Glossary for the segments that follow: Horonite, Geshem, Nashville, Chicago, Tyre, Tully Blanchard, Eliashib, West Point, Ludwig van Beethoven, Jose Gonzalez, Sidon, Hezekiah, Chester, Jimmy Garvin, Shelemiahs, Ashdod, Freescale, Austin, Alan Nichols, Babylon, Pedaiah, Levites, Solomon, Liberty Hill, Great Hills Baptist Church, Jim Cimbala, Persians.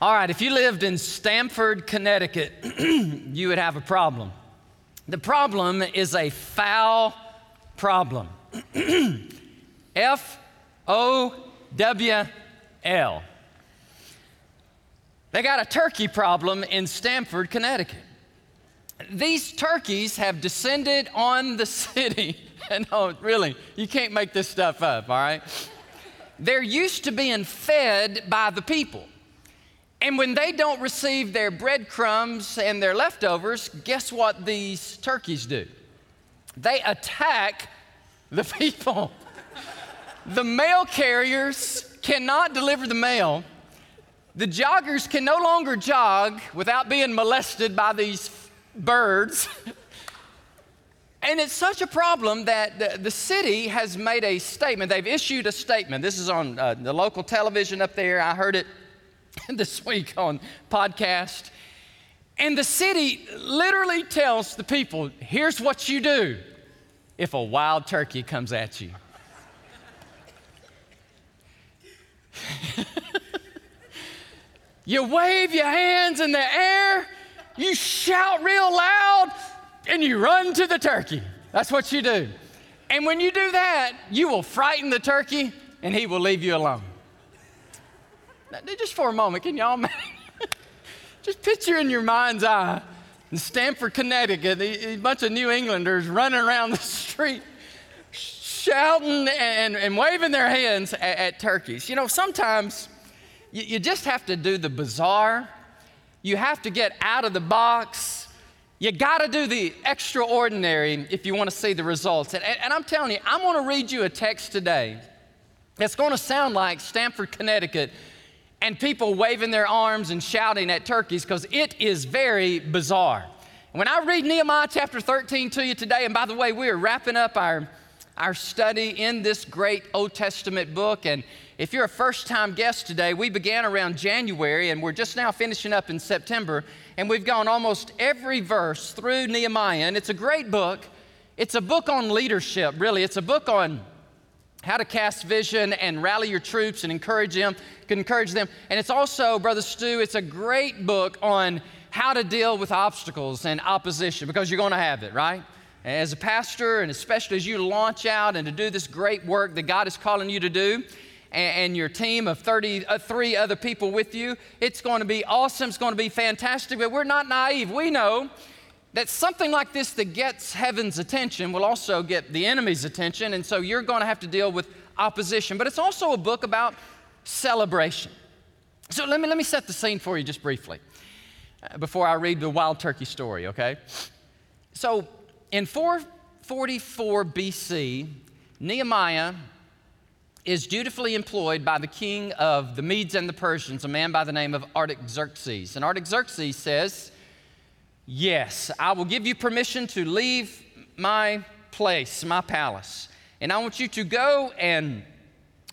All right, if you lived in Stamford, Connecticut, you would have a problem. The problem is a foul problem. F-O-W-L. They got a turkey problem in Stamford, Connecticut. These turkeys have descended on the city. No, really, you can't make this stuff up, all right? They're used to being fed by the people. And when they don't receive their breadcrumbs and their leftovers, guess what these turkeys do? They attack the people. The mail carriers cannot deliver the mail. The joggers can no longer jog without being molested by these birds. And it's such a problem that the city has made a statement. They've issued a statement. This is on the local television up there. I heard it this week on podcast. And the city literally tells the people, here's what you do if a wild turkey comes at you. You wave your hands in the air, you shout real loud, and you run to the turkey. That's what you do. And when you do that, you will frighten the turkey and he will leave you alone. Now, just for a moment, can y'all just picture in your mind's eye in Stamford, Connecticut, a bunch of New Englanders running around the street shouting and waving their hands at turkeys. You know, sometimes you just have to do the bizarre. You have to get out of the box. You got to do the extraordinary if you want to see the results. And I'm telling you, I'm going to read you a text today that's going to sound like Stamford, Connecticut, and people waving their arms and shouting at turkeys, because it is very bizarre. And when I read Nehemiah chapter 13 to you today, and by the way, we are wrapping up our study in this great Old Testament book. And if you're a first-time guest today, we began around January, and we're just now finishing up in September, and we've gone almost every verse through Nehemiah, and it's a great book. It's a book on leadership, really. It's a book on how to cast vision and rally your troops and encourage them. And it's also, Brother Stu, it's a great book on how to deal with obstacles and opposition, because you're going to have it, right? As a pastor, and especially as you launch out and to do this great work that God is calling you to do, and your team of 33 other people with you, it's going to be awesome, it's going to be fantastic, but we're not naive. We know that something like this that gets heaven's attention will also get the enemy's attention, and so you're going to have to deal with opposition. But it's also a book about celebration. So let me set the scene for you just briefly before I read the wild turkey story, okay? So in 444 BC, Nehemiah is dutifully employed by the king of the Medes and the Persians, a man by the name of Artaxerxes. And Artaxerxes says, yes, I will give you permission to leave my place, my palace. And I want you to go and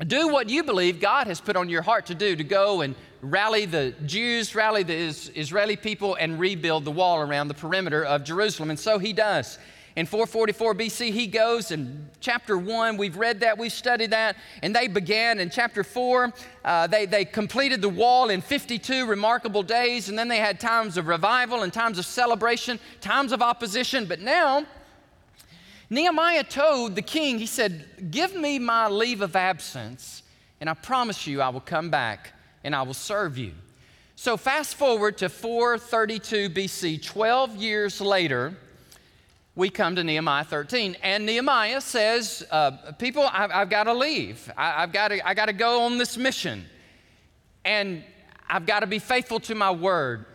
do what you believe God has put on your heart to do, to go and rally the Jews, rally the Israeli people, and rebuild the wall around the perimeter of Jerusalem. And so he does. In 444 BC, he goes, in chapter 1, we've read that, we've studied that, and they began in chapter 4. They completed the wall in 52 remarkable days, and then they had times of revival and times of celebration, times of opposition. But now, Nehemiah told the king, he said, give me my leave of absence, and I promise you I will come back and I will serve you. So fast forward to 432 BC, 12 years later, we come to Nehemiah 13, and Nehemiah says, people, I've got to leave. I've got to go on this mission, and I've got to be faithful to my word.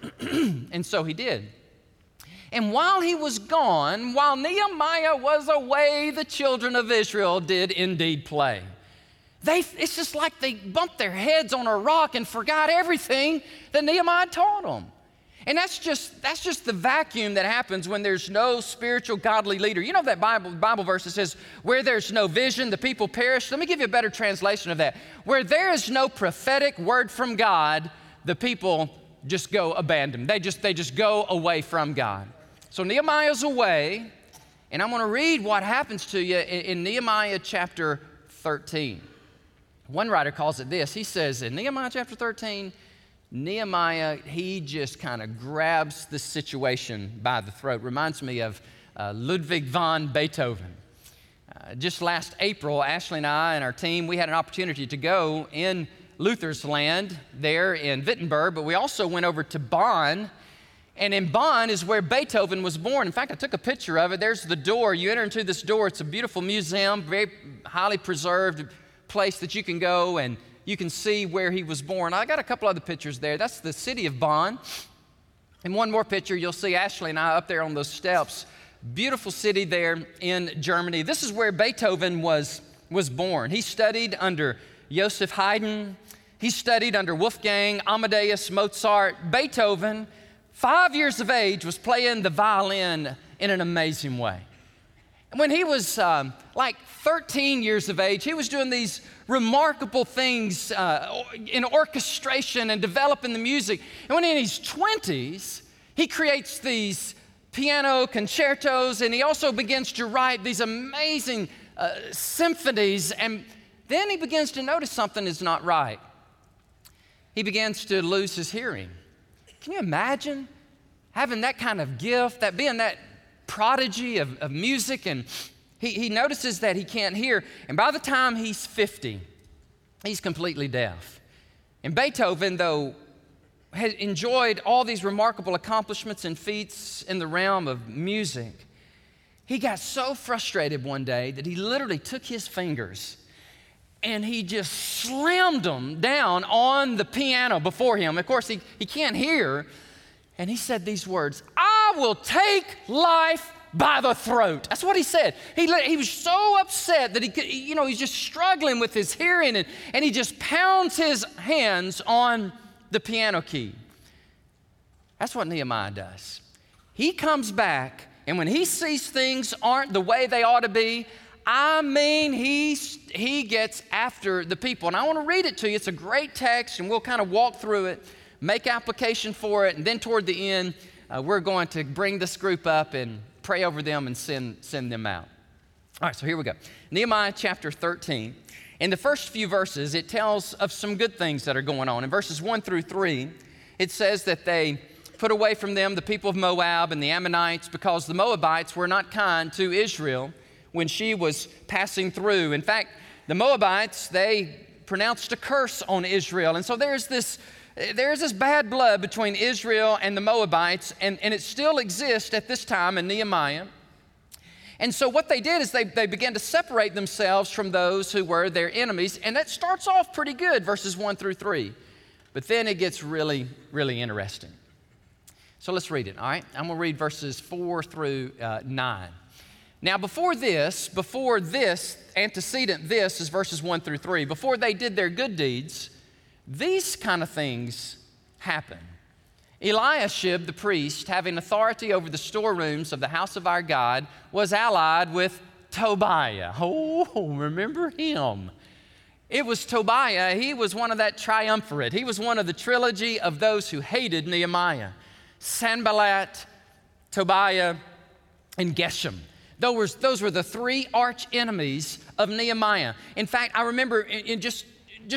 And so he did. And while he was gone, while Nehemiah was away, the children of Israel did indeed play. It's just like they bumped their heads on a rock and forgot everything that Nehemiah taught them. And that's just the vacuum that happens when there's no spiritual godly leader. You know that Bible verse that says, where there's no vision, the people perish. Let me give you a better translation of that. Where there is no prophetic word from God, the people just go abandoned. They just go away from God. So Nehemiah's away, and I'm going to read what happens to you in Nehemiah chapter 13. One writer calls it this. He says in Nehemiah chapter 13, Nehemiah, he just kind of grabs the situation by the throat. Reminds me of Ludwig van Beethoven. Just last April, Ashley and I and our team, we had an opportunity to go in Luther's land there in Wittenberg, but we also went over to Bonn, and in Bonn is where Beethoven was born. In fact, I took a picture of it. There's the door. You enter into this door. It's a beautiful museum, very highly preserved place that you can go, and you can see where he was born. I got a couple other pictures there. That's the city of Bonn. And one more picture, you'll see Ashley and I up there on those steps. Beautiful city there in Germany. This is where Beethoven was born. He studied under Joseph Haydn. He studied under Wolfgang Amadeus Mozart. Beethoven, 5 years of age, was playing the violin in an amazing way. And when he was like 13 years of age, he was doing these remarkable things in orchestration and developing the music. And when in his 20s, he creates these piano concertos, and he also begins to write these amazing symphonies, and then he begins to notice something is not right. He begins to lose his hearing. Can you imagine having that kind of gift, that being that prodigy of music? And he notices that he can't hear, and by the time he's 50, he's completely deaf. And Beethoven, though, had enjoyed all these remarkable accomplishments and feats in the realm of music, he got so frustrated one day that he literally took his fingers and he just slammed them down on the piano before him. Of course, he can't hear, and he said these words, "I will take life by the throat." That's what he said. He was so upset that he could, he's just struggling with his hearing, and he just pounds his hands on the piano key. That's what Nehemiah does. He comes back, and when he sees things aren't the way they ought to be, I mean, he gets after the people. And I want to read it to you. It's a great text, and we'll kind of walk through it, make application for it, and then toward the end, we're going to bring this group up and pray over them and send them out. All right, so here we go. Nehemiah chapter 13. In the first few verses, it tells of some good things that are going on. In verses 1 through 3, it says that they put away from them the people of Moab and the Ammonites, because the Moabites were not kind to Israel when she was passing through. In fact, the Moabites, they pronounced a curse on Israel. And so there's this bad blood between Israel and the Moabites, and it still exists at this time in Nehemiah. And so what they did is they began to separate themselves from those who were their enemies. And that starts off pretty good, verses 1 through 3. But then it gets really, really interesting. So let's read it, all right? I'm going to read verses 4 through 9. Now, before this, antecedent this is verses 1 through 3. Before they did their good deeds, these kind of things happened. Eliashib, the priest, having authority over the storerooms of the house of our God, was allied with Tobiah. Oh, remember him. It was Tobiah. He was one of that triumvirate. He was one of the trilogy of those who hated Nehemiah. Sanballat, Tobiah, and Geshem. Those were the three arch enemies of Nehemiah. In fact, I remember in just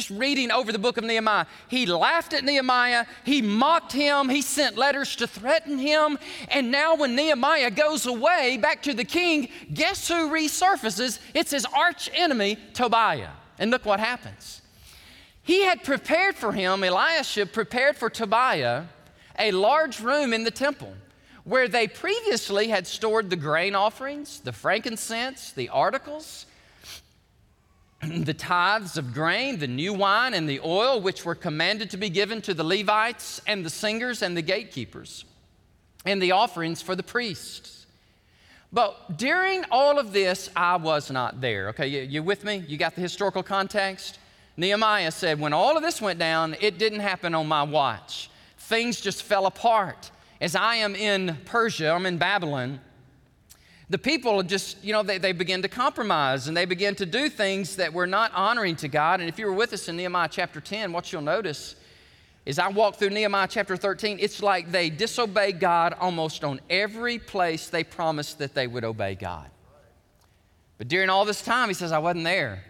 reading over the book of Nehemiah, he laughed at Nehemiah, he mocked him, he sent letters to threaten him, and now when Nehemiah goes away back to the king, guess who resurfaces? It's his arch enemy, Tobiah. And look what happens. He had prepared for him, Eliashib prepared for Tobiah, a large room in the temple where they previously had stored the grain offerings, the frankincense, the articles, the tithes of grain, the new wine, and the oil, which were commanded to be given to the Levites and the singers and the gatekeepers, and the offerings for the priests. But during all of this, I was not there. Okay, you with me? You got the historical context? Nehemiah said, when all of this went down, it didn't happen on my watch. Things just fell apart. As I am in Persia, I'm in Babylon, the people just, they begin to compromise, and they begin to do things that were not honoring to God. And if you were with us in Nehemiah chapter 10, what you'll notice is I walk through Nehemiah chapter 13, it's like they disobey God almost on every place they promised that they would obey God. But during all this time, he says, I wasn't there.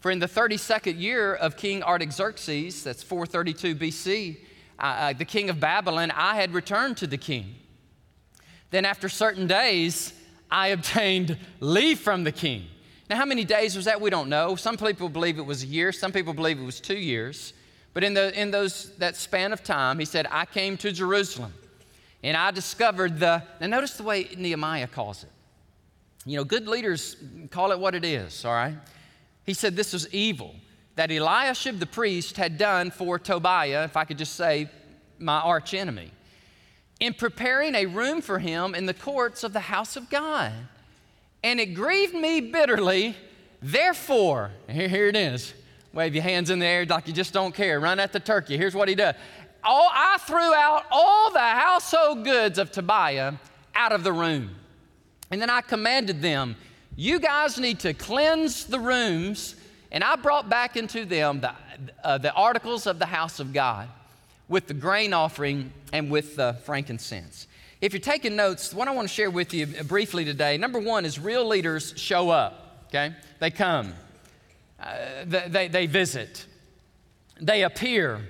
For in the 32nd year of King Artaxerxes, that's 432 BC, the king of Babylon, I had returned to the king. Then after certain days, I obtained leave from the king. Now, how many days was that? We don't know. Some people believe it was a year. Some people believe it was 2 years. But in that span of time, he said, I came to Jerusalem, and I discovered now notice the way Nehemiah calls it. You know, good leaders call it what it is, all right? He said this was evil that Eliashib the priest had done for Tobiah, if I could just say my arch enemy, in preparing a room for him in the courts of the house of God. And it grieved me bitterly, therefore, here it is. Wave your hands in the air like you just don't care. Run at the turkey. Here's what he does. I threw out all the household goods of Tobiah out of the room. And then I commanded them, you guys need to cleanse the rooms. And I brought back into them the articles of the house of God with the grain offering and with the frankincense. If you're taking notes, what I want to share with you briefly today, number one is real leaders show up, okay? They come. They visit. They appear.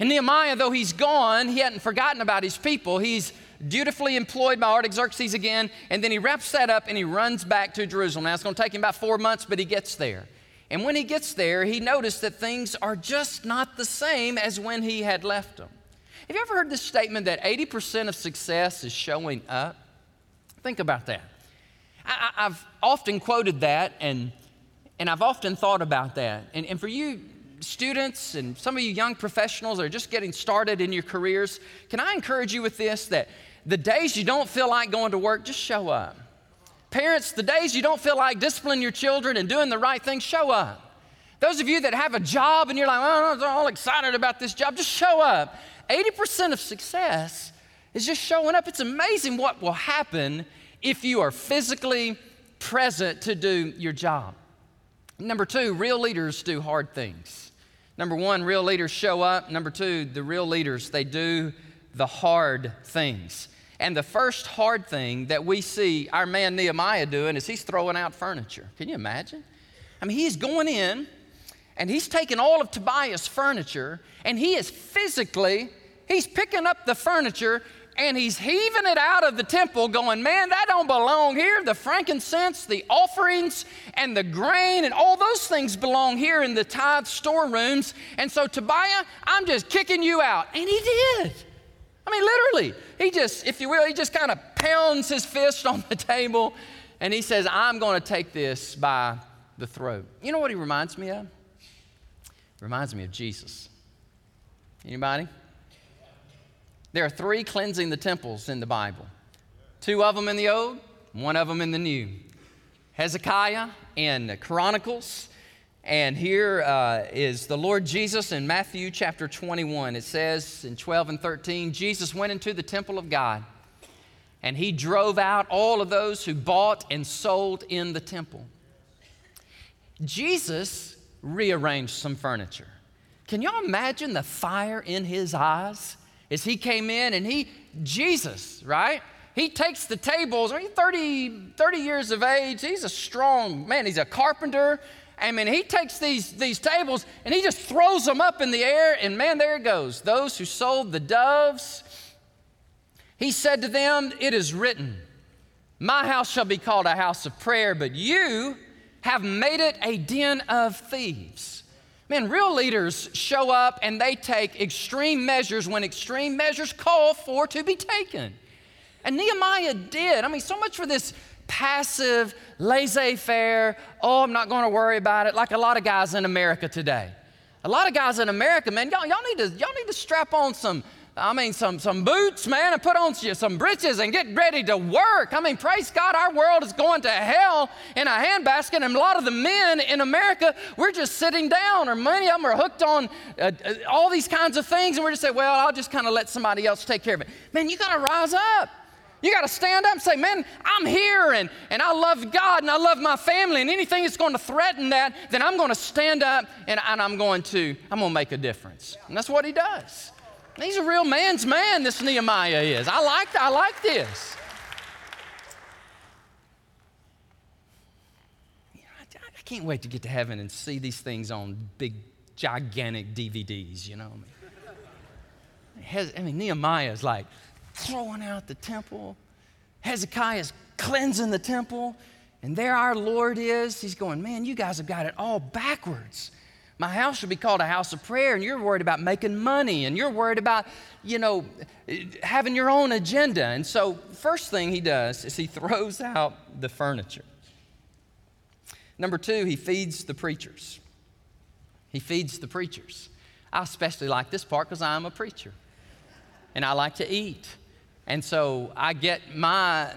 And Nehemiah, though he's gone, he hadn't forgotten about his people. He's dutifully employed by Artaxerxes again, and then he wraps that up and he runs back to Jerusalem. Now, it's going to take him about 4 months, but he gets there. And when he gets there, he noticed that things are just not the same as when he had left them. Have you ever heard this statement that 80% of success is showing up? Think about that. I've often quoted that, and I've often thought about that. And for you students and some of you young professionals that are just getting started in your careers, can I encourage you with this, that the days you don't feel like going to work, just show up. Parents, the days you don't feel like disciplining your children and doing the right thing, show up. Those of you that have a job and you're like, oh, I'm all excited about this job, just show up. 80% of success is just showing up. It's amazing what will happen if you are physically present to do your job. Number two, real leaders do hard things. Number one, real leaders show up. Number two, the real leaders, they do the hard things. And the first hard thing that we see our man Nehemiah doing is he's throwing out furniture. Can you imagine? I mean, he's going in and he's taking all of Tobiah's furniture and he is physically, he's picking up the furniture and he's heaving it out of the temple going, man, that don't belong here. The frankincense, the offerings, and the grain, and all those things belong here in the tithe storerooms. And so, Tobiah, I'm just kicking you out. And he did. I mean, literally, he just, if you will, he just kind of pounds his fist on the table, and he says, I'm going to take this by the throat. You know what he reminds me of? Reminds me of Jesus. Anybody? There are three cleansing the temples in the Bible. Two of them in the Old, one of them in the New. Hezekiah in Chronicles, and here is the Lord Jesus in Matthew chapter 21. It says in 12 and 13, Jesus went into the temple of God, and he drove out all of those who bought and sold in the temple. Jesus rearranged some furniture. Can y'all imagine the fire in his eyes? As he came in and Jesus, right? He takes the tables. I mean, 30 years of age. He's a strong man. He's a carpenter. I mean, he takes these tables and he just throws them up in the air. And man, there it goes. Those who sold the doves, he said to them, it is written, my house shall be called a house of prayer, but you have made it a den of thieves. Man, real leaders show up and they take extreme measures when extreme measures call for to be taken. And Nehemiah did. I mean, so much for this passive, laissez-faire, oh, I'm not going to worry about it, like a lot of guys in America today. A lot of guys in America, man, y'all need to strap on some boots, man, and put on some britches and get ready to work. I mean, praise God, our world is going to hell in a handbasket, and a lot of the men in America, we're just sitting down, or many of them are hooked on all these kinds of things, and we're just saying, well, I'll just kind of let somebody else take care of it. Man, you got to rise up. You got to stand up and say, man, I'm here, and I love God, and I love my family, and anything that's going to threaten that, then I'm going to stand up, and I'm going to make a difference. And that's what he does. He's a real man's man, this Nehemiah is. I like this. You know, I can't wait to get to heaven and see these things on big, gigantic DVDs, you know. Nehemiah is like throwing out the temple. Hezekiah is cleansing the temple. And there our Lord is. He's going, man, you guys have got it all backwards. My house should be called a house of prayer, and you're worried about making money, and you're worried about, having your own agenda. And so first thing he does is he throws out the furniture. Number two, he feeds the preachers. He feeds the preachers. I especially like this part because I'm a preacher, and I like to eat. And so I get my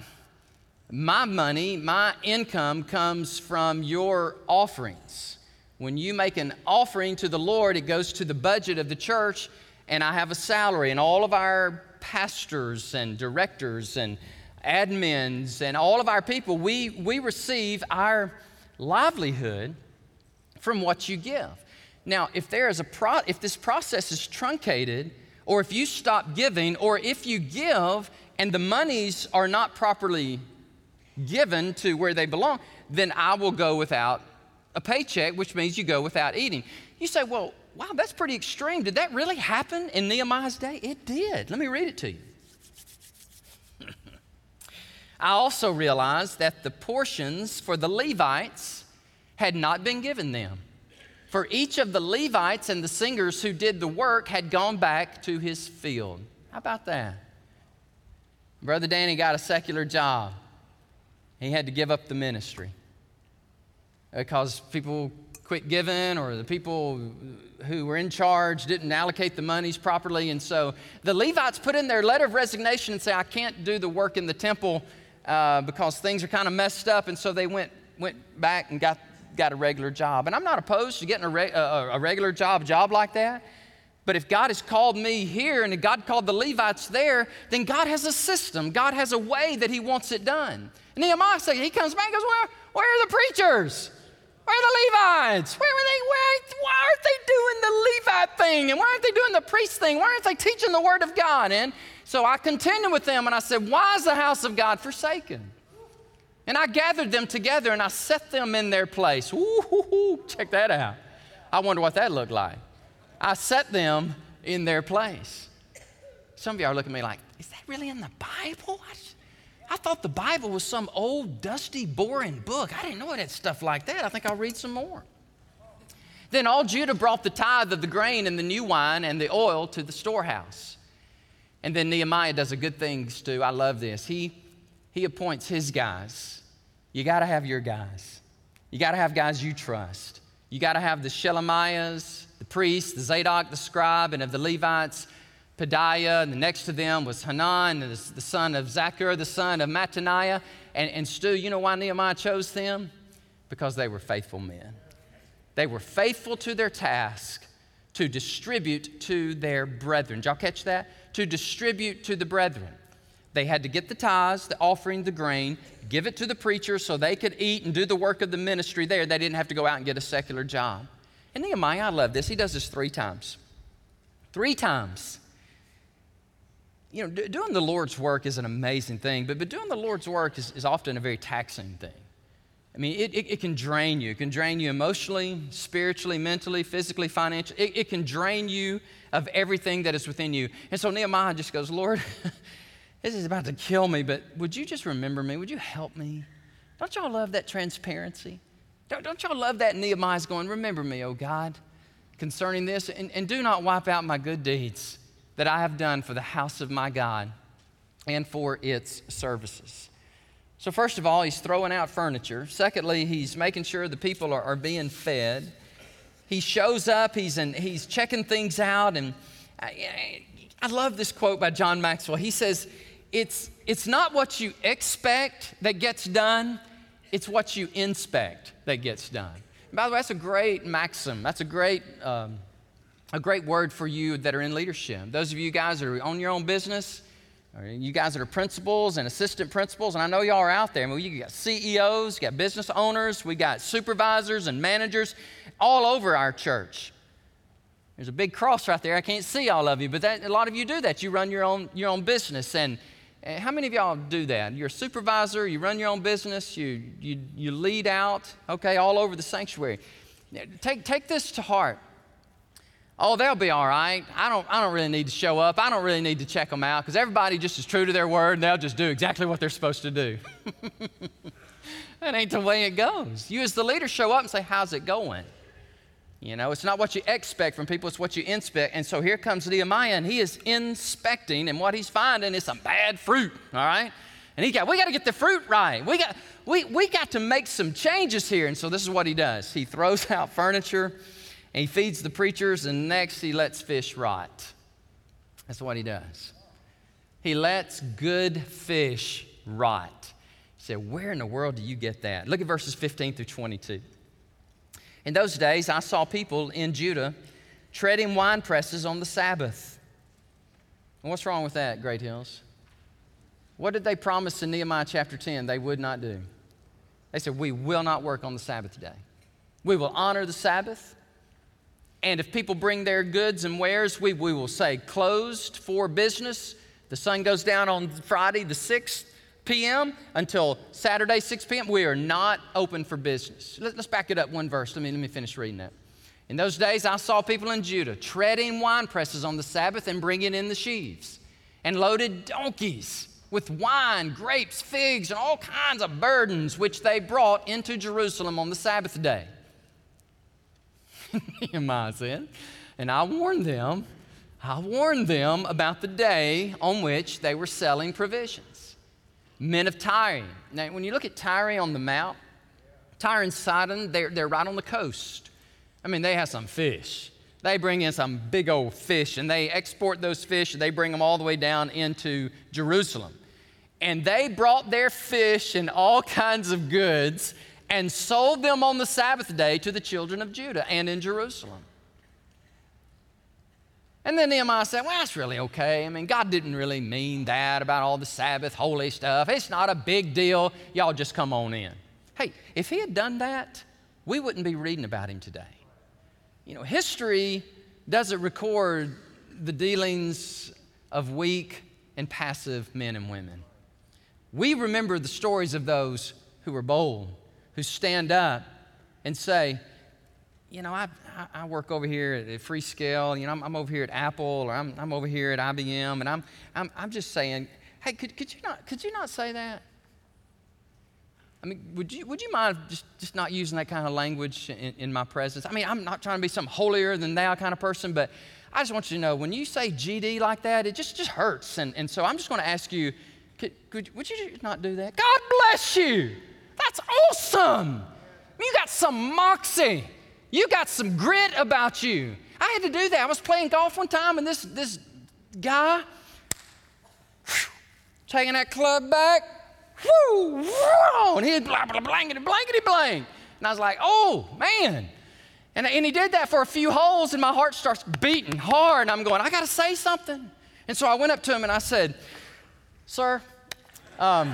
money, my income comes from your offerings. When you make an offering to the Lord, it goes to the budget of the church, and I have a salary, and all of our pastors and directors and admins and all of our people, we receive our livelihood from what you give. Now, if there is if this process is truncated, or if you stop giving, or if you give and the monies are not properly given to where they belong, then I will go without a paycheck, which means you go without eating. You say, well, wow, that's pretty extreme. Did that really happen in Nehemiah's day? It did. Let me read it to you. I also realized that the portions for the Levites had not been given them. For each of the Levites and the singers who did the work had gone back to his field. How about that? Brother Danny got a secular job. He had to give up the ministry, because people quit giving, or the people who were in charge didn't allocate the monies properly. And so the Levites put in their letter of resignation and say, I can't do the work in the temple because things are kind of messed up. And so they went back and got a regular job. And I'm not opposed to getting a regular job like that. But if God has called me here and if God called the Levites there, then God has a system. God has a way that he wants it done. And Nehemiah says, he comes back and goes, where are the preachers? Where are the Levites? Why aren't they doing the Levite thing? And why aren't they doing the priest thing? Why aren't they teaching the word of God? And so I contended with them, and I said, why is the house of God forsaken? And I gathered them together, and I set them in their place. Ooh, check that out. I wonder what that looked like. I set them in their place. Some of you are looking at me like, is that really in the Bible? I thought the Bible was some old, dusty, boring book. I didn't know it had stuff like that. I think I'll read some more. Then all Judah brought the tithe of the grain and the new wine and the oil to the storehouse. And then Nehemiah does a good thing, Stu. I love this. He appoints his guys. You got to have your guys. You got to have guys you trust. You got to have the Shelemiahs, the priests, the Zadok, the scribe, and of the Levites, Pedaiah, and the next to them was Hanan, the son of Zaccur, the son of Mattaniah. And Stu, you know why Nehemiah chose them? Because they were faithful men. They were faithful to their task to distribute to their brethren. Did y'all catch that? To distribute to the brethren. They had to get the tithes, the offering, the grain, give it to the preacher so they could eat and do the work of the ministry there. They didn't have to go out and get a secular job. And Nehemiah, I love this. He does this three times. Three times. You know, doing the Lord's work is an amazing thing, but doing the Lord's work is often a very taxing thing. I mean, it can drain you. It can drain you emotionally, spiritually, mentally, physically, financially. It can drain you of everything that is within you. And so Nehemiah just goes, Lord, this is about to kill me, but would you just remember me? Would you help me? Don't y'all love that transparency? Don't y'all love that Nehemiah's going, remember me, O God, concerning this, and do not wipe out my good deeds that I have done for the house of my God and for its services. So first of all, he's throwing out furniture. Secondly, he's making sure the people are being fed. He shows up, he's checking things out, and I love this quote by John Maxwell. He says, it's not what you expect that gets done, it's what you inspect that gets done. And by the way, that's a great maxim. That's a great word for you that are in leadership. Those of you guys that are on your own business, or you guys that are principals and assistant principals, and I know y'all are out there. I mean, you got CEOs, you got business owners, we got supervisors and managers all over our church. There's a big cross right there. I can't see all of you, but a lot of you do that. You run your own business, and how many of y'all do that? You're a supervisor, you run your own business, you lead out, okay, all over the sanctuary. Take this to heart. oh, they'll be all right. I don't really need to show up. I don't really need to check them out because everybody just is true to their word and they'll just do exactly what they're supposed to do. That ain't the way it goes. You as the leader show up and say, how's it going? You know, it's not what you expect from people, it's what you inspect. And so here comes Nehemiah and he is inspecting, and what he's finding is some bad fruit, all right? And we got to get the fruit right. We got to make some changes here. And so this is what he does. He throws out furniture and he feeds the preachers, and next he lets fish rot. That's what he does. He lets good fish rot. He said, where in the world do you get that? Look at verses 15 through 22. In those days, I saw people in Judah treading wine presses on the Sabbath. And what's wrong with that, Great Hills? What did they promise in Nehemiah chapter 10 they would not do? They said, we will not work on the Sabbath day. We will honor the Sabbath. And if people bring their goods and wares, we will say closed for business. The sun goes down on Friday the 6th p.m. until Saturday 6 p.m. We are not open for business. Let's back it up one verse. Let me finish reading that. In those days, I saw people in Judah treading wine presses on the Sabbath and bringing in the sheaves and loaded donkeys with wine, grapes, figs, and all kinds of burdens which they brought into Jerusalem on the Sabbath day. Nehemiah said, and I warned them about the day on which they were selling provisions. Men of Tyre. Now, when you look at Tyre on the map, Tyre and Sidon, they're right on the coast. I mean, they have some fish. They bring in some big old fish, and they export those fish, and they bring them all the way down into Jerusalem. And they brought their fish and all kinds of goods and sold them on the Sabbath day to the children of Judah and in Jerusalem. And then Nehemiah said, well, that's really okay. I mean, God didn't really mean that about all the Sabbath holy stuff. It's not a big deal. Y'all just come on in. Hey, if he had done that, we wouldn't be reading about him today. You know, history doesn't record the dealings of weak and passive men and women. We remember the stories of those who were bold, who stand up and say, you know, I work over here at Freescale, you know, I'm over here at Apple, or I'm over here at IBM, and I'm just saying, hey, could you not say that? I mean, would you mind just not using that kind of language in my presence? I mean, I'm not trying to be some holier than thou kind of person, but I just want you to know, when you say GD like that, it just hurts. And so I'm just going to ask you, would you not do that? God bless you. That's awesome. You got some moxie. You got some grit about you. I had to do that. I was playing golf one time, and this guy, taking that club back, whoo, whoo, and he'd blah, blah, blankety, blankety, blank. And I was like, oh, man. And he did that for a few holes, and my heart starts beating hard, and I'm going, I got to say something. And so I went up to him, and I said, sir, that's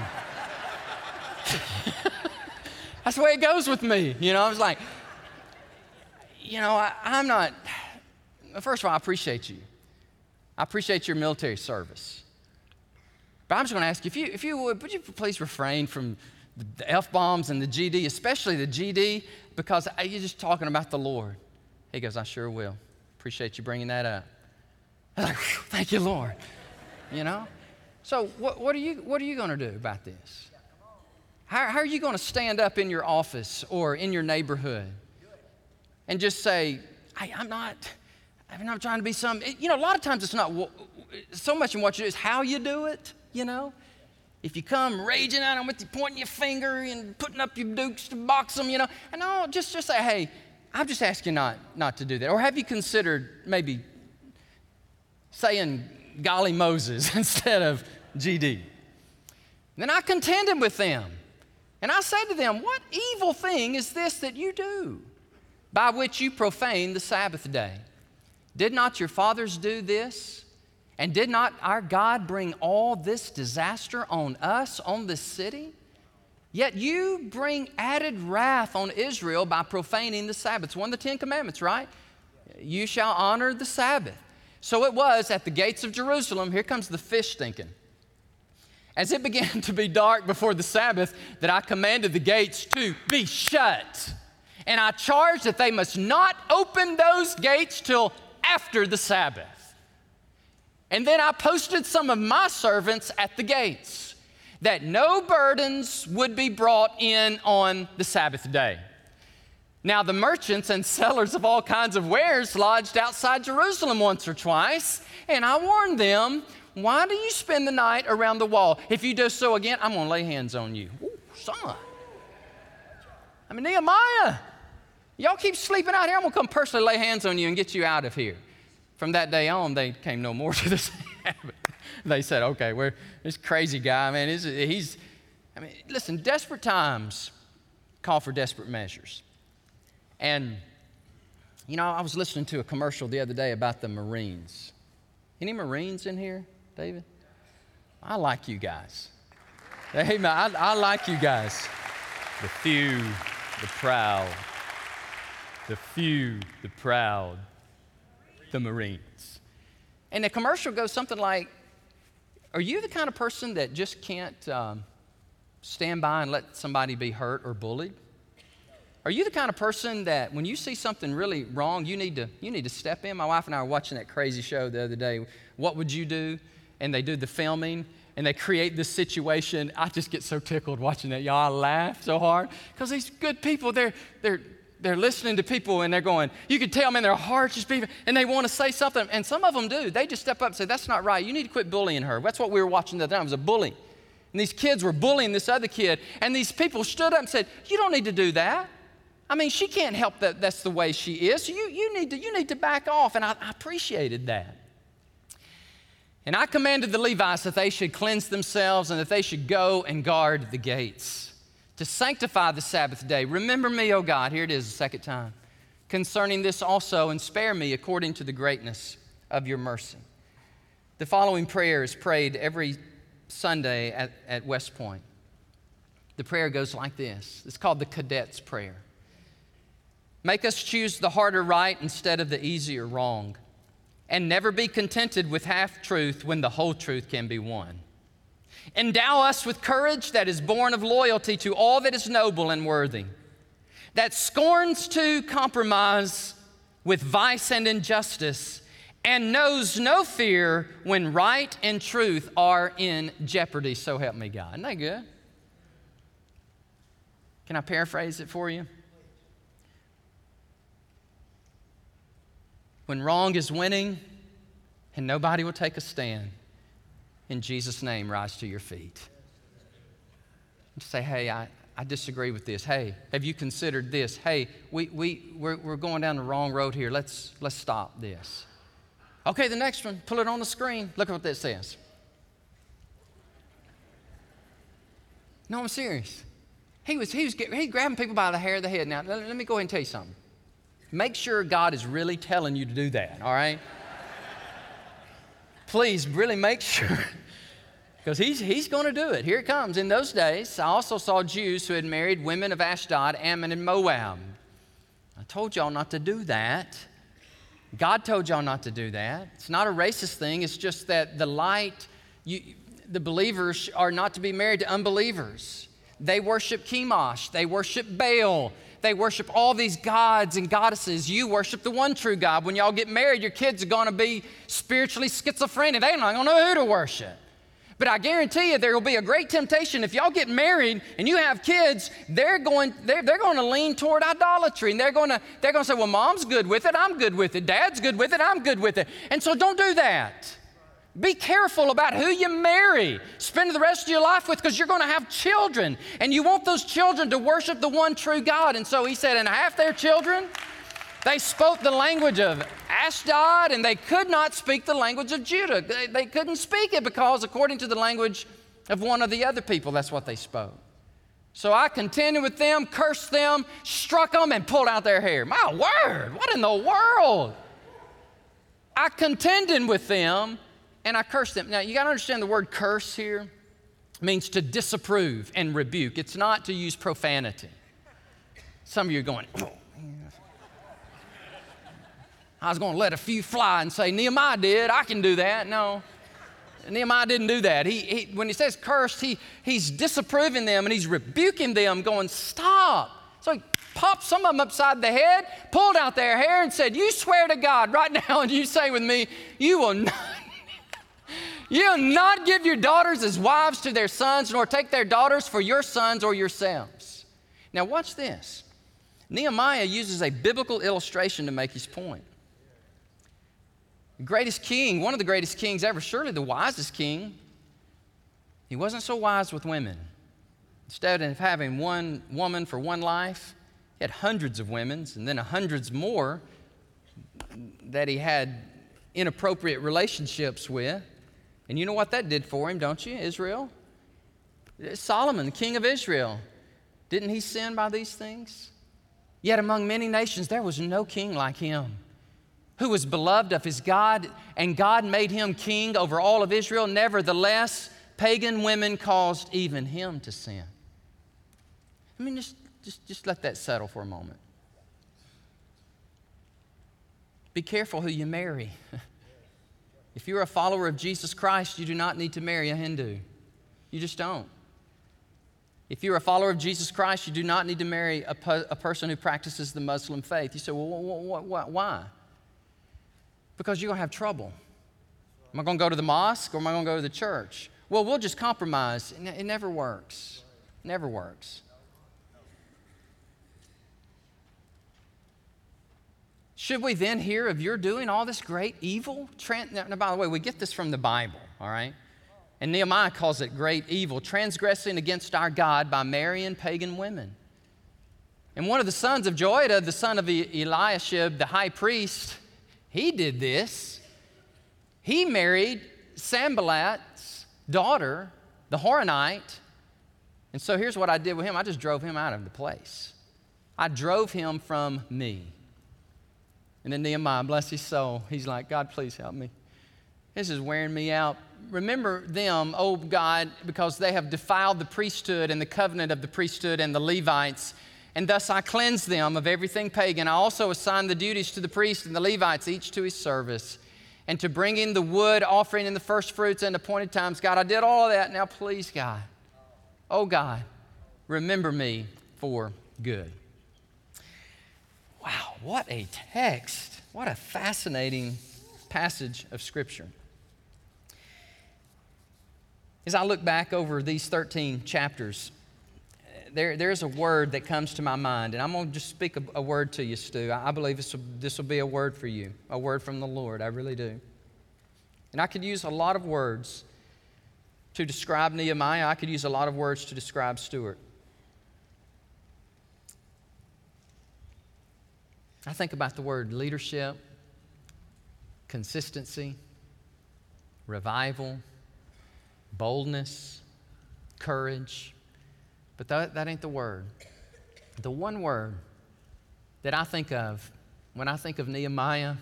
the way it goes with me. You know, I was like, you know, I'm not, first of all, I appreciate you. I appreciate your military service. But I'm just going to ask you, would you please refrain from the F-bombs and the GD, especially the GD, because you're just talking about the Lord. He goes, I sure will. Appreciate you bringing that up. I was like, thank you, Lord. You know? So what are you going to do about this? How are you going to stand up in your office or in your neighborhood and just say, hey, I'm not trying to be some, you know, a lot of times it's not so much in what you do, it's how you do it, you know. If you come raging at them with you, pointing your finger and putting up your dukes to box them, you know, and no, just say, hey, I'm just asking not to do that. Or have you considered maybe saying golly Moses instead of GD? Then I contended with them, and I said to them, what evil thing is this that you do, by which you profane the Sabbath day? Did not your fathers do this? And did not our God bring all this disaster on us, on this city? Yet you bring added wrath on Israel by profaning the Sabbath. It's one of the Ten Commandments, right? You shall honor the Sabbath. So it was at the gates of Jerusalem, here comes the fish thinking, as it began to be dark before the Sabbath, that I commanded the gates to be shut. And I charged that they must not open those gates till after the Sabbath. And then I posted some of my servants at the gates that no burdens would be brought in on the Sabbath day. Now, the merchants and sellers of all kinds of wares lodged outside Jerusalem once or twice, and I warned them, why do you spend the night around the wall? If you do so again, I'm going to lay hands on you. Ooh, son. I mean, Nehemiah, y'all keep sleeping out here. I'm going to come personally lay hands on you and get you out of here. From that day on, they came no more to the Sabbath. They said, okay, this crazy guy, man, listen, desperate times call for desperate measures. And, you know, I was listening to a commercial the other day about the Marines. Any Marines in here, David? I like you guys. Amen. I like you guys. The few, the proud. The few, the proud. The Marines. And the commercial goes something like, are you the kind of person that just can't stand by and let somebody be hurt or bullied? Are you the kind of person that when you see something really wrong, you need to step in? My wife and I were watching that crazy show the other day, What Would You Do? And they do the filming, and they create this situation. I just get so tickled watching that. Y'all, I laugh so hard because these good people, they're listening to people, and they're going, you can tell them in their hearts, just beeping, and they want to say something. And some of them do. They just step up and say, that's not right. You need to quit bullying her. That's what we were watching the other time. It was a bully. And these kids were bullying this other kid, and these people stood up and said, you don't need to do that. I mean, she can't help that that's the way she is. So you need to back off. And I appreciated that. And I commanded the Levites that they should cleanse themselves and that they should go and guard the gates to sanctify the Sabbath day. Remember me, O God. Here it is the second time. Concerning this also, and spare me according to the greatness of your mercy. The following prayer is prayed every Sunday at West Point. The prayer goes like this. It's called the Cadet's Prayer. Make us choose the harder right instead of the easier wrong, and never be contented with half truth when the whole truth can be won. Endow us with courage that is born of loyalty to all that is noble and worthy, that scorns to compromise with vice and injustice, and knows no fear when right and truth are in jeopardy. So help me God. Isn't that good? Can I paraphrase it for you? When wrong is winning and nobody will take a stand, in Jesus' name, rise to your feet. And say, hey, I disagree with this. Hey, have you considered this? Hey, we're going down the wrong road here. Let's stop this. Okay, the next one, pull it on the screen. Look at what that says. No, I'm serious. He was grabbing people by the hair of the head. Now, let me go ahead and tell you something. Make sure God is really telling you to do that, all right? Please, really make sure, because he's going to do it. Here it comes. In those days, I also saw Jews who had married women of Ashdod, Ammon, and Moab. I told y'all not to do that. God told y'all not to do that. It's not a racist thing. It's just that the believers are not to be married to unbelievers. They worship Chemosh. They worship Baal. They worship all these gods and goddesses. You worship the one true God. When y'all get married, your kids are going to be spiritually schizophrenic. They're not going to know who to worship. But I guarantee you there will be a great temptation. If y'all get married and you have kids, they're going to lean toward idolatry. And they're going to say, well, mom's good with it. I'm good with it. Dad's good with it. I'm good with it. And so don't do that. Be careful about who you marry, spend the rest of your life with, because you're going to have children, and you want those children to worship the one true God. And so he said, and half their children, they spoke the language of Ashdod, and they could not speak the language of Judah. They couldn't speak it because according to the language of one of the other people, that's what they spoke. So I contended with them, cursed them, struck them, and pulled out their hair. My word, what in the world? I contended with them. And I cursed them. Now, you got to understand the word curse here means to disapprove and rebuke. It's not to use profanity. Some of you are going, oh. I was going to let a few fly and say, Nehemiah did. I can do that. No, Nehemiah didn't do that. When he says cursed, he's disapproving them and he's rebuking them, going, stop. So he popped some of them upside the head, pulled out their hair and said, you swear to God right now and you say with me, you will not give your daughters as wives to their sons, nor take their daughters for your sons or yourselves. Now watch this. Nehemiah uses a biblical illustration to make his point. The greatest king, one of the greatest kings ever, surely the wisest king, he wasn't so wise with women. Instead of having one woman for one life, he had hundreds of women and then hundreds more that he had inappropriate relationships with. And you know what that did for him, don't you, Israel? Solomon, the king of Israel, didn't he sin by these things? Yet among many nations there was no king like him, who was beloved of his God, and God made him king over all of Israel. Nevertheless, pagan women caused even him to sin. I mean, just let that settle for a moment. Be careful who you marry. If you're a follower of Jesus Christ, you do not need to marry a Hindu. You just don't. If you're a follower of Jesus Christ, you do not need to marry a person who practices the Muslim faith. You say, well, why? Because you're going to have trouble. Am I going to go to the mosque or am I going to go to the church? Well, we'll just compromise. It never works. Never works. Should we then hear of your doing all this great evil? Now, by the way, we get this from the Bible, all right? And Nehemiah calls it great evil, transgressing against our God by marrying pagan women. And one of the sons of Joiada, the son of Eliashib, the high priest, he did this. He married Sanballat's daughter, the Horonite. And so here's what I did with him. I just drove him out of the place. I drove him from me. And then Nehemiah, bless his soul, he's like, God, please help me. This is wearing me out. Remember them, oh God, because they have defiled the priesthood and the covenant of the priesthood and the Levites, and thus I cleanse them of everything pagan. I also assign the duties to the priests and the Levites, each to his service, and to bring in the wood offering and the first fruits and appointed times. God, I did all of that. Now please, God, oh God, remember me for good. Wow, what a text. What a fascinating passage of Scripture. As I look back over these 13 chapters, there's a word that comes to my mind, and I'm going to just speak a word to you, Stu. I believe this will be a word for you, a word from the Lord. I really do. And I could use a lot of words to describe Nehemiah. I could use a lot of words to describe Stuart. I think about the word leadership, consistency, revival, boldness, courage, but that ain't the word. The one word that I think of when I think of Nehemiah,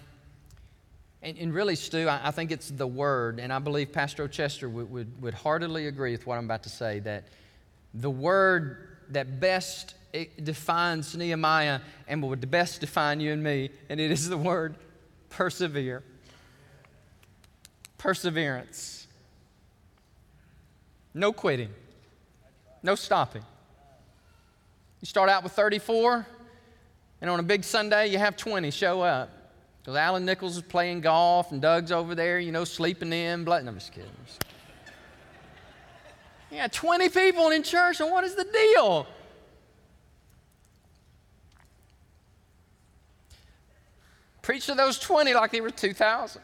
and really, Stu, I think it's the word, and I believe Pastor Chester would heartily agree with what I'm about to say, that the word that best it defines Nehemiah and would best define you and me, and it is the word persevere. Perseverance. No quitting. No stopping. You start out with 34, and on a big Sunday, you have 20 show up. Because Alan Nichols is playing golf, and Doug's over there, you know, sleeping in. I'm just kidding. Yeah, 20 people in church, and what is the deal? Preach to those 20 like they were 2,000.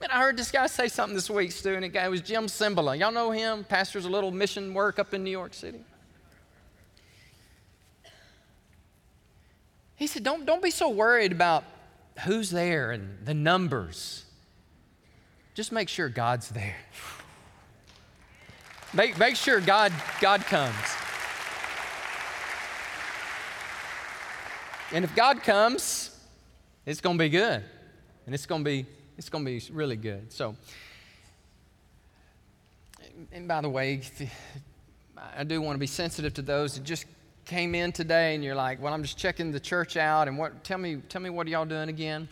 Man, I heard this guy say something this week, Stu, and it was Jim Cimbala. Y'all know him? Pastors a little mission work up in New York City. He said, don't be so worried about who's there and the numbers. Just make sure God's there. Make sure God comes. And if God comes, it's going to be good, and it's going to be really good. So, and by the way, I do want to be sensitive to those that just came in today, and you're like, "Well, I'm just checking the church out." And what? Tell me, what are y'all doing again?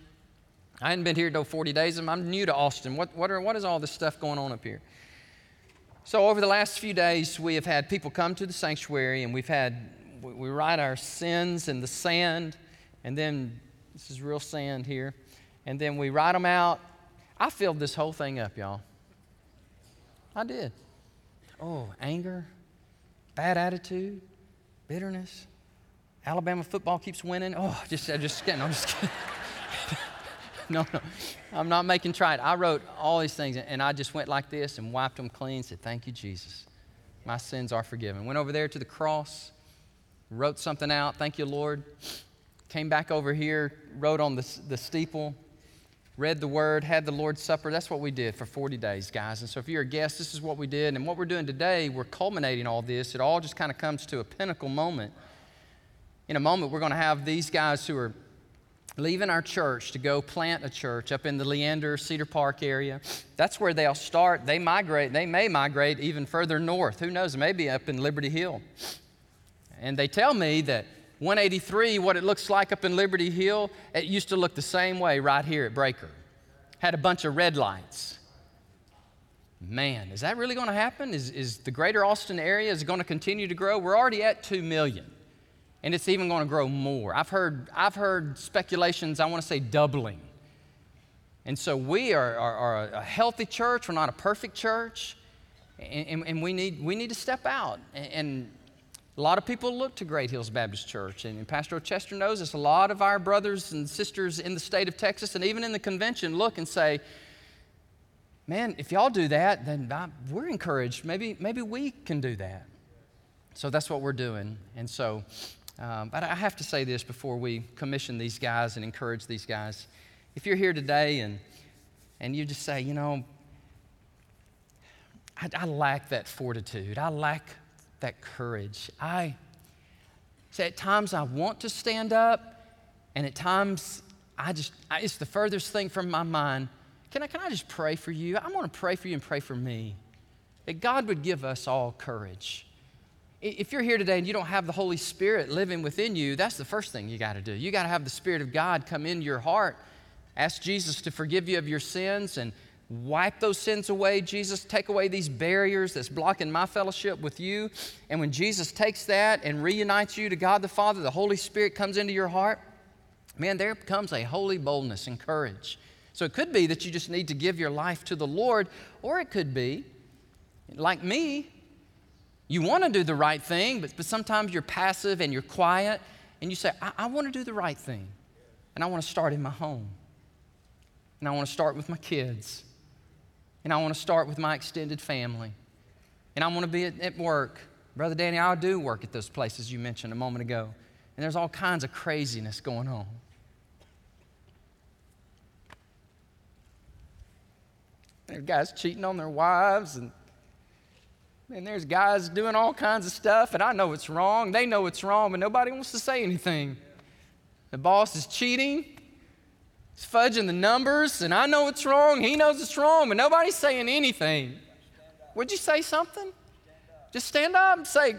I hadn't been here though 40 days. I'm new to Austin. What is all this stuff going on up here? So, over the last few days, we have had people come to the sanctuary, and we've had we write our sins in the sand, and then this is real sand here, and then we write them out. I filled this whole thing up, y'all. I did. Oh, anger, bad attitude, bitterness. Alabama football keeps winning. Oh, I'm just kidding. I'm just kidding. No. I'm not making try it. I wrote all these things, and I just went like this and wiped them clean and said, thank you, Jesus. My sins are forgiven. Went over there to the cross, wrote something out. Thank you, Lord. Came back over here, wrote on the steeple, read the word, had the Lord's Supper. That's what we did for 40 days, guys. And so if you're a guest, this is what we did. And what we're doing today, we're culminating all this. It all just kind of comes to a pinnacle moment. In a moment, we're going to have these guys who are leaving our church to go plant a church up in the Leander, Cedar Park area. That's where they'll start. They migrate. They may migrate even further north. Who knows? Maybe up in Liberty Hill. And they tell me that 183, what it looks like up in Liberty Hill, it used to look the same way right here at Breaker. Had a bunch of red lights. Man, is that really going to happen? Is the greater Austin area is going to continue to grow? We're already at 2 million. And it's even going to grow more. I've heard speculations, I want to say doubling. And so we are a healthy church. We're not a perfect church. And we need to step out. And a lot of people look to Great Hills Baptist Church. And Pastor Chester knows this. A lot of our brothers and sisters in the state of Texas and even in the convention look and say, man, if y'all do that, then we're encouraged. Maybe we can do that. So that's what we're doing. And so... But I have to say this before we commission these guys and encourage these guys. If you're here today and you just say, you know, I lack that fortitude. I lack that courage. I say at times I want to stand up, and at times it's the furthest thing from my mind. Can I just pray for you? I want to pray for you and pray for me, that God would give us all courage. If you're here today and you don't have the Holy Spirit living within you, that's the first thing you got to do. You got to have the Spirit of God come in your heart. Ask Jesus to forgive you of your sins and wipe those sins away. Jesus, take away these barriers that's blocking my fellowship with you. And when Jesus takes that and reunites you to God the Father, the Holy Spirit comes into your heart. Man, there comes a holy boldness and courage. So it could be that you just need to give your life to the Lord, or it could be, like me, you want to do the right thing, but sometimes you're passive and you're quiet, and you say, I want to do the right thing, and I want to start in my home, and I want to start with my kids, and I want to start with my extended family, and I want to be at work. Brother Danny, I do work at those places you mentioned a moment ago, and there's all kinds of craziness going on. There are guys cheating on their wives, and there's guys doing all kinds of stuff, and I know it's wrong. They know it's wrong, but nobody wants to say anything. The boss is cheating. He's fudging the numbers, and I know it's wrong. He knows it's wrong, but nobody's saying anything. Would you say something? Just stand up and say,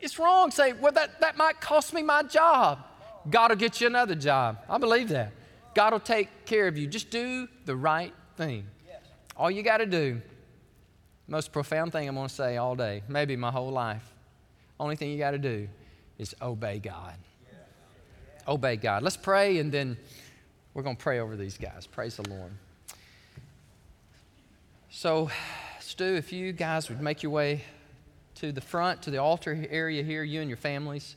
it's wrong. Say, well, that might cost me my job. God will get you another job. I believe that. God will take care of you. Just do the right thing. All you got to do. Most profound thing I'm going to say all day, maybe my whole life. Only thing you got to do is obey God. Yeah. Obey God. Let's pray, and then we're going to pray over these guys. Praise the Lord. So, Stu, if you guys would make your way to the front, to the altar area here, you and your families.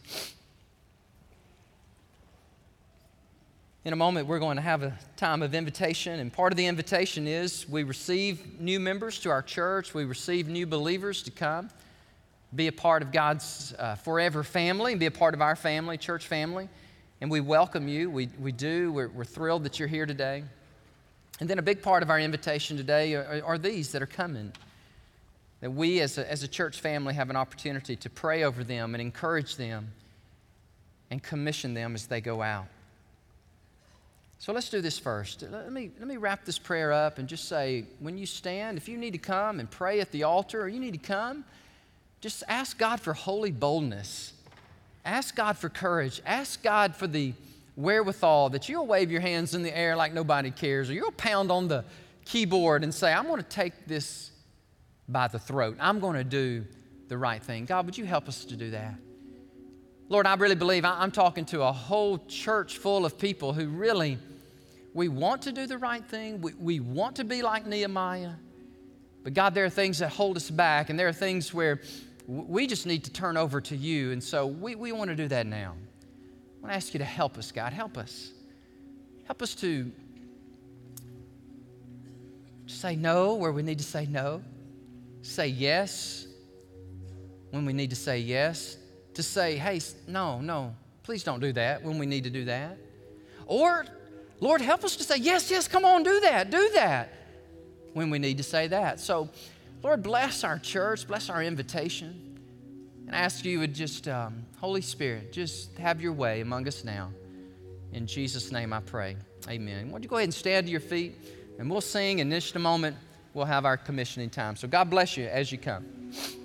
In a moment, we're going to have a time of invitation, and part of the invitation is we receive new members to our church. We receive new believers to come, be a part of God's forever family, and be a part of our family, church family, and we welcome you. We do. We're thrilled that you're here today. And then a big part of our invitation today are these that are coming, that we as a church family have an opportunity to pray over them and encourage them and commission them as they go out. So let's do this first. Let me wrap this prayer up and just say, when you stand, if you need to come and pray at the altar or you need to come, just ask God for holy boldness. Ask God for courage. Ask God for the wherewithal that you'll wave your hands in the air like nobody cares, or you'll pound on the keyboard and say, I'm going to take this by the throat. I'm going to do the right thing. God, would you help us to do that? Lord, I really believe I'm talking to a whole church full of people who really, we want to do the right thing. We want to be like Nehemiah. But God, there are things that hold us back, and there are things where we just need to turn over to you. And so we want to do that now. I want to ask you to help us, God. Help us. Help us to say no where we need to say no. Say yes when we need to say yes. To say, hey, no, please don't do that when we need to do that. Or, Lord, help us to say, yes, come on, do that when we need to say that. So, Lord, bless our church, bless our invitation. And I ask you would just, Holy Spirit, just have your way among us now. In Jesus' name I pray, amen. Why don't you go ahead and stand to your feet, and we'll sing, and in just a moment, we'll have our commissioning time. So God bless you as you come.